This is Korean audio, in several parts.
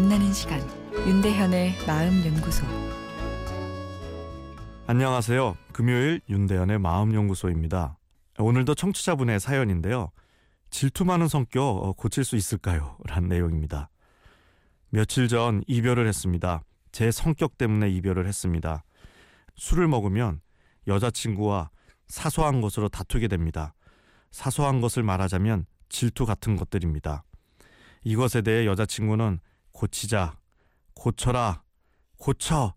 만나는 시간, 윤대현의 마음연구소. 안녕하세요. 금요일 윤대현의 마음연구소입니다. 오늘도 청취자분의 사연인데요. 질투 많은 성격 고칠 수 있을까요? 라는 내용입니다. 며칠 전 이별을 했습니다. 제 성격 때문에 이별을 했습니다. 술을 먹으면 여자친구와 사소한 것으로 다투게 됩니다. 사소한 것을 말하자면 질투 같은 것들입니다. 이것에 대해 여자친구는 고치자, 고쳐라, 고쳐,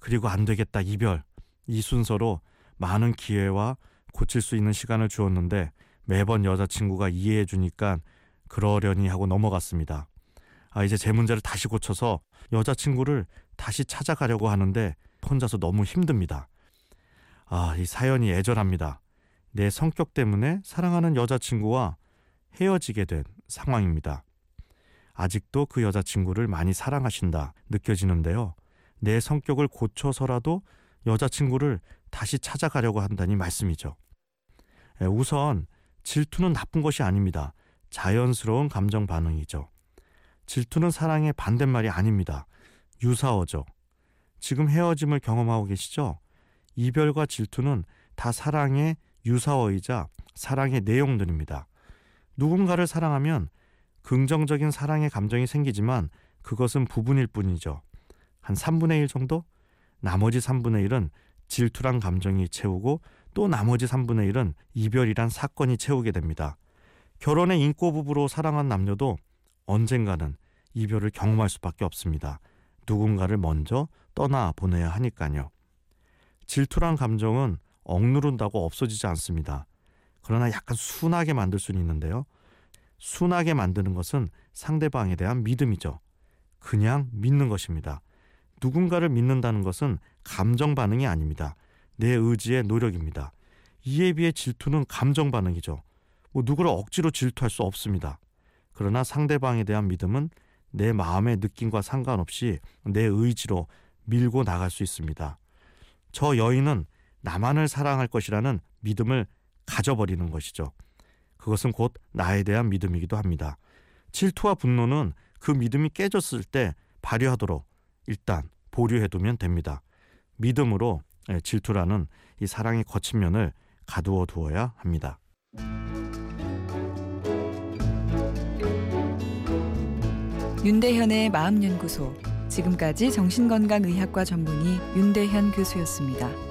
그리고 안 되겠다, 이별, 이 순서로 많은 기회와 고칠 수 있는 시간을 주었는데 매번 여자친구가 이해해 주니까 그러려니 하고 넘어갔습니다. 이제 제 문제를 다시 고쳐서 여자친구를 다시 찾아가려고 하는데 혼자서 너무 힘듭니다. 이 사연이 애절합니다. 내 성격 때문에 사랑하는 여자친구와 헤어지게 된 상황입니다. 아직도 그 여자친구를 많이 사랑하신다 느껴지는데요. 내 성격을 고쳐서라도 여자친구를 다시 찾아가려고 한다니 말씀이죠. 우선 질투는 나쁜 것이 아닙니다. 자연스러운 감정 반응이죠. 질투는 사랑의 반대말이 아닙니다. 유사어죠. 지금 헤어짐을 경험하고 계시죠? 이별과 질투는 다 사랑의 유사어이자 사랑의 내용들입니다. 누군가를 사랑하면 긍정적인 사랑의 감정이 생기지만 그것은 부분일 뿐이죠. 한 3분의 1 정도? 나머지 3분의 1은 질투란 감정이 채우고 또 나머지 3분의 1은 이별이란 사건이 채우게 됩니다. 결혼의 인꼬부부로 사랑한 남녀도 언젠가는 이별을 경험할 수밖에 없습니다. 누군가를 먼저 떠나보내야 하니까요. 질투란 감정은 억누른다고 없어지지 않습니다. 그러나 약간 순하게 만들 수는 있는데요. 순하게 만드는 것은 상대방에 대한 믿음이죠. 그냥 믿는 것입니다. 누군가를 믿는다는 것은 감정 반응이 아닙니다. 내 의지의 노력입니다. 이에 비해 질투는 감정 반응이죠. 누구를 억지로 질투할 수 없습니다. 그러나 상대방에 대한 믿음은 내 마음의 느낌과 상관없이 내 의지로 밀고 나갈 수 있습니다. 저 여인은 나만을 사랑할 것이라는 믿음을 가져버리는 것이죠. 그것은 곧 나에 대한 믿음이기도 합니다. 질투와 분노는 그 믿음이 깨졌을 때 발휘하도록 일단 보류해두면 됩니다. 믿음으로 질투라는 이 사랑의 거친 면을 가두어 두어야 합니다. 윤대현의 마음연구소, 지금까지 정신건강의학과 전문의 윤대현 교수였습니다.